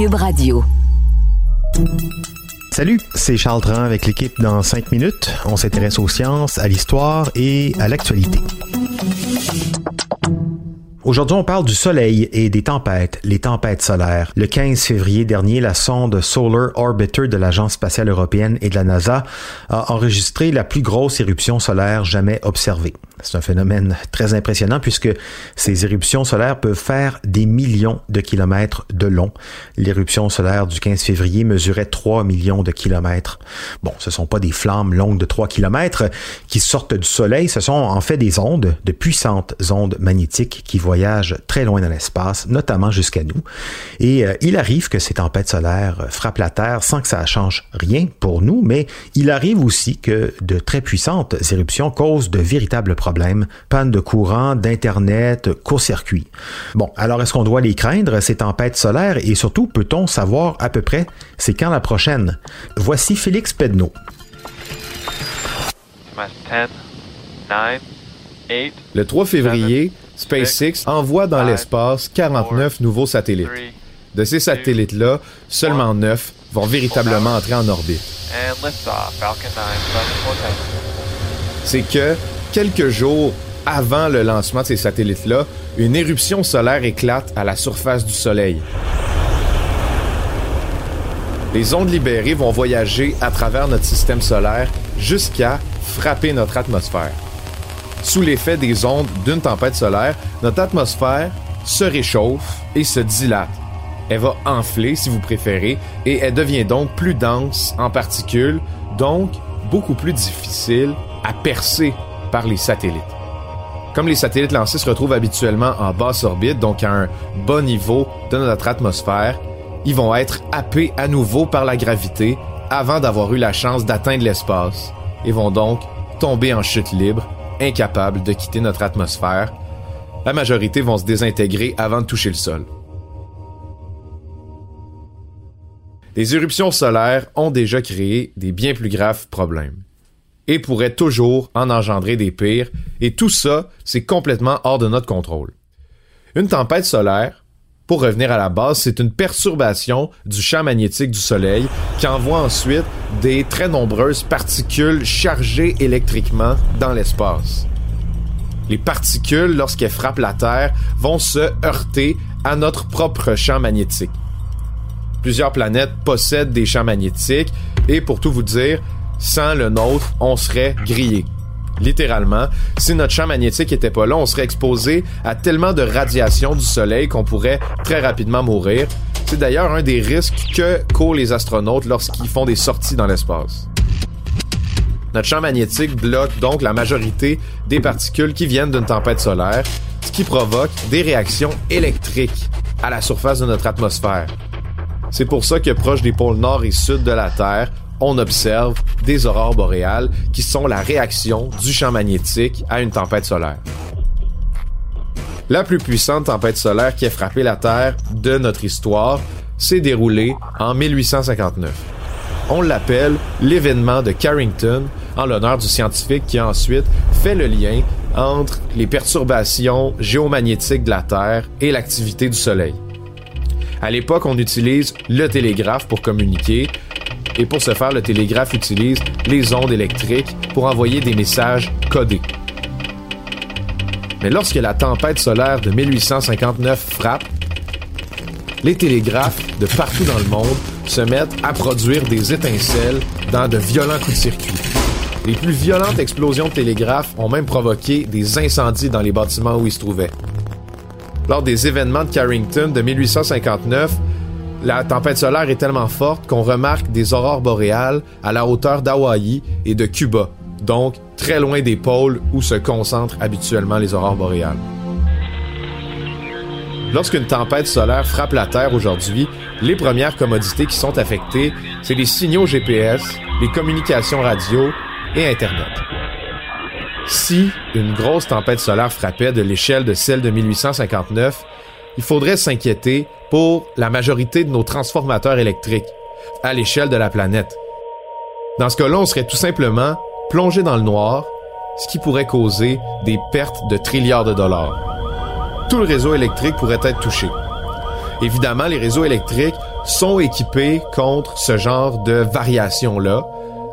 Cube Radio. Salut, c'est Charles Tran avec l'équipe Dans 5 minutes. On s'intéresse aux sciences, à l'histoire et à l'actualité. Aujourd'hui, on parle du soleil et des tempêtes, les tempêtes solaires. Le 15 février dernier, la sonde Solar Orbiter de l'Agence spatiale européenne et de la NASA a enregistré la plus grosse éruption solaire jamais observée. C'est un phénomène très impressionnant puisque ces éruptions solaires peuvent faire des millions de kilomètres de long. L'éruption solaire du 15 février mesurait 3 millions de kilomètres. Bon, ce ne sont pas des flammes longues de 3 kilomètres qui sortent du soleil, ce sont en fait des ondes, de puissantes ondes magnétiques qui voyagent très loin dans l'espace, notamment jusqu'à nous. Et il arrive que ces tempêtes solaires frappent la Terre sans que ça change rien pour nous, mais il arrive aussi que de très puissantes éruptions causent de véritables problèmes, panne de courant, d'Internet, court-circuit. Bon, alors est-ce qu'on doit les craindre, ces tempêtes solaires, et surtout, peut-on savoir à peu près c'est quand la prochaine? Voici Félix Pedneau. 10, 9, 8, Le 3 février, 7, SpaceX envoie dans l'espace 49 nouveaux satellites. De ces satellites-là, seulement 9 vont véritablement entrer en orbite. C'est que quelques jours avant le lancement de ces satellites-là, une éruption solaire éclate à la surface du Soleil. Les ondes libérées vont voyager à travers notre système solaire jusqu'à frapper notre atmosphère. Sous l'effet des ondes d'une tempête solaire, notre atmosphère se réchauffe et se dilate. Elle va enfler, si vous préférez, et elle devient donc plus dense en particules, donc beaucoup plus difficile à percer par les satellites. Comme les satellites lancés se retrouvent habituellement en basse orbite, donc à un bas niveau de notre atmosphère, ils vont être happés à nouveau par la gravité avant d'avoir eu la chance d'atteindre l'espace et vont donc tomber en chute libre, incapables de quitter notre atmosphère. La majorité vont se désintégrer avant de toucher le sol. Les éruptions solaires ont déjà créé des bien plus graves problèmes et pourrait toujours en engendrer des pires, et tout ça, c'est complètement hors de notre contrôle. Une tempête solaire, pour revenir à la base, c'est une perturbation du champ magnétique du Soleil qui envoie ensuite des très nombreuses particules chargées électriquement dans l'espace. Les particules, lorsqu'elles frappent la Terre, vont se heurter à notre propre champ magnétique. Plusieurs planètes possèdent des champs magnétiques, et pour tout vous dire, sans le nôtre, on serait grillé. Littéralement, si notre champ magnétique était pas là, on serait exposé à tellement de radiation du soleil qu'on pourrait très rapidement mourir. C'est d'ailleurs un des risques que courent les astronautes lorsqu'ils font des sorties dans l'espace. Notre champ magnétique bloque donc la majorité des particules qui viennent d'une tempête solaire, ce qui provoque des réactions électriques à la surface de notre atmosphère. C'est pour ça que proche des pôles nord et sud de la Terre, on observe des aurores boréales qui sont la réaction du champ magnétique à une tempête solaire. La plus puissante tempête solaire qui a frappé la Terre de notre histoire s'est déroulée en 1859. On l'appelle l'événement de Carrington en l'honneur du scientifique qui a ensuite fait le lien entre les perturbations géomagnétiques de la Terre et l'activité du Soleil. À l'époque, on utilise le télégraphe pour communiquer. Et pour ce faire, le télégraphe utilise les ondes électriques pour envoyer des messages codés. Mais lorsque la tempête solaire de 1859 frappe, les télégraphes de partout dans le monde se mettent à produire des étincelles dans de violents coups de circuit. Les plus violentes explosions de télégraphes ont même provoqué des incendies dans les bâtiments où ils se trouvaient. Lors des événements de Carrington de 1859, la tempête solaire est tellement forte qu'on remarque des aurores boréales à la hauteur d'Hawaï et de Cuba, donc très loin des pôles où se concentrent habituellement les aurores boréales. Lorsqu'une tempête solaire frappe la Terre aujourd'hui, les premières commodités qui sont affectées, c'est les signaux GPS, les communications radio et Internet. Si une grosse tempête solaire frappait de l'échelle de celle de 1859, il faudrait s'inquiéter pour la majorité de nos transformateurs électriques, à l'échelle de la planète. Dans ce cas-là, on serait tout simplement plongé dans le noir, ce qui pourrait causer des pertes de trilliards de dollars. Tout le réseau électrique pourrait être touché. Évidemment, les réseaux électriques sont équipés contre ce genre de variations-là,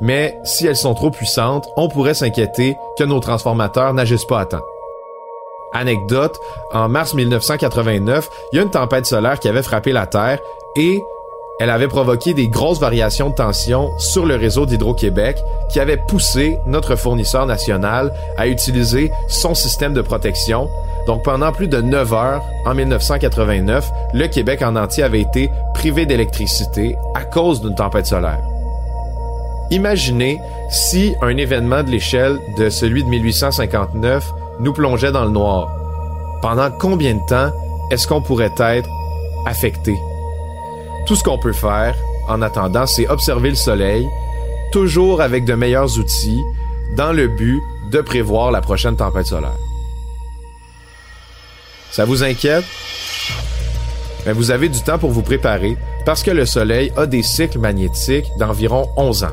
mais si elles sont trop puissantes, on pourrait s'inquiéter que nos transformateurs n'agissent pas à temps. Anecdote, en mars 1989, il y a une tempête solaire qui avait frappé la Terre et elle avait provoqué des grosses variations de tension sur le réseau d'Hydro-Québec qui avait poussé notre fournisseur national à utiliser son système de protection. Donc pendant plus de 9 heures, en 1989, le Québec en entier avait été privé d'électricité à cause d'une tempête solaire. Imaginez si un événement de l'échelle de celui de 1859 nous plongeait dans le noir. Pendant combien de temps est-ce qu'on pourrait être affecté? Tout ce qu'on peut faire, en attendant, c'est observer le soleil, toujours avec de meilleurs outils, dans le but de prévoir la prochaine tempête solaire. Ça vous inquiète? Mais vous avez du temps pour vous préparer, parce que le soleil a des cycles magnétiques d'environ 11 ans.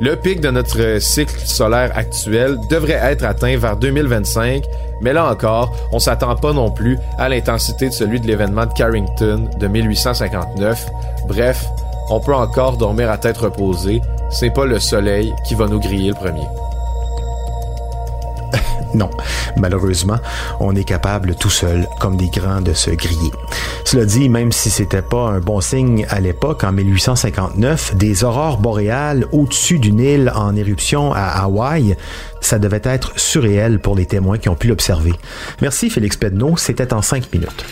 Le pic de notre cycle solaire actuel devrait être atteint vers 2025, mais là encore, on ne s'attend pas non plus à l'intensité de celui de l'événement de Carrington de 1859. Bref, on peut encore dormir à tête reposée. C'est pas le soleil qui va nous griller le premier. Non, malheureusement, on est capable tout seul, comme des grands, de se griller. Cela dit, même si c'était pas un bon signe à l'époque, en 1859, des aurores boréales au-dessus d'une île en éruption à Hawaï, ça devait être surréel pour les témoins qui ont pu l'observer. Merci Félix Pedneau, c'était en 5 minutes.